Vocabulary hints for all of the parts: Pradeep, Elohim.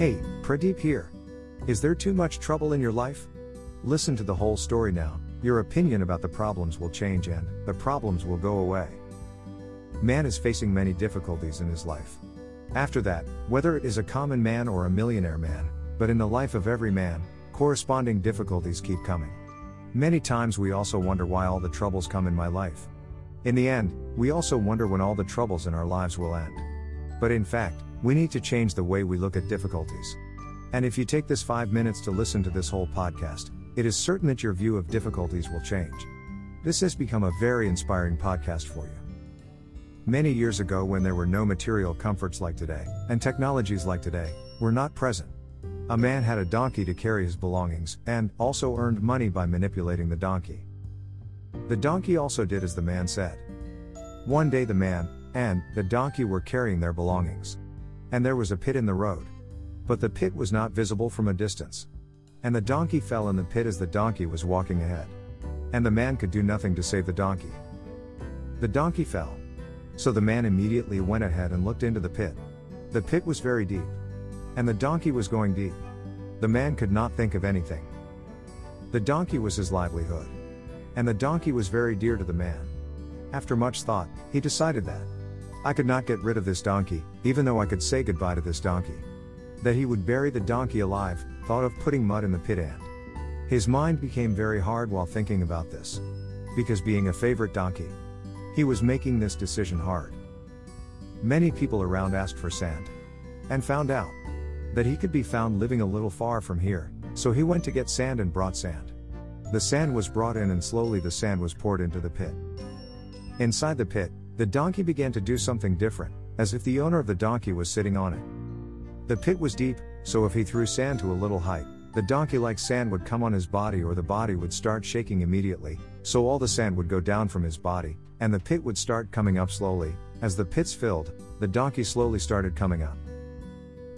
Hey, Pradeep here. Is there too much trouble in your life? Listen to the whole story now. Your opinion about the problems will change and the problems will go away. Man is facing many difficulties in his life. After that, whether it is a common man or a millionaire man, but in the life of every man, corresponding difficulties keep coming. Many times we also wonder why all the troubles come in my life. In the end, we also wonder when all the troubles in our lives will end. But in fact, we need to change the way we look at difficulties. And if you take this 5 minutes to listen to this whole podcast, it is certain that your view of difficulties will change. This has become a very inspiring podcast for you. Many years ago, when there were no material comforts like today, and technologies like today, were not present. A man had a donkey to carry his belongings, and also earned money by manipulating the donkey. The donkey also did as the man said. One day the man and the donkey were carrying their belongings. And there was a pit in the road. But the pit was not visible from a distance. And the donkey fell in the pit as the donkey was walking ahead. And the man could do nothing to save the donkey. The donkey fell. So the man immediately went ahead and looked into the pit. The pit was very deep. And the donkey was going deep. The man could not think of anything. The donkey was his livelihood. And the donkey was very dear to the man. After much thought, he decided that I could not get rid of this donkey, even though I could say goodbye to this donkey. That he would bury the donkey alive, thought of putting mud in the pit and his mind became very hard while thinking about this. Because being a favorite donkey, he was making this decision hard. Many people around asked for sand. And found out that he could be found living a little far from here, so he went to get sand and brought sand. The sand was brought in and slowly the sand was poured into the pit. Inside the pit, the donkey began to do something different, as if the owner of the donkey was sitting on it. The pit was deep, so if he threw sand to a little height, the donkey-like sand would come on his body or the body would start shaking immediately, so all the sand would go down from his body, and the pit would start coming up slowly. As the pits filled, the donkey slowly started coming up.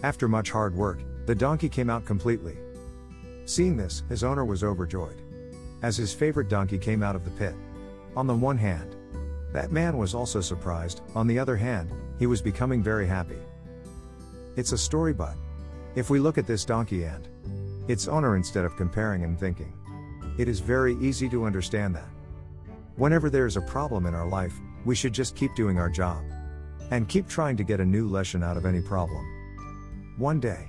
After much hard work, the donkey came out completely. Seeing this, his owner was overjoyed. As his favorite donkey came out of the pit. On the one hand, that man was also surprised, on the other hand, he was becoming very happy. It's a story, but if we look at this donkey and its owner instead of comparing and thinking, it is very easy to understand that. Whenever there is a problem in our life, we should just keep doing our job. And keep trying to get a new lesson out of any problem. One day,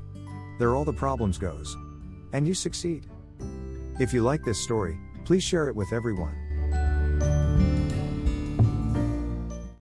there all the problems goes. And you succeed. If you like this story, please share it with everyone.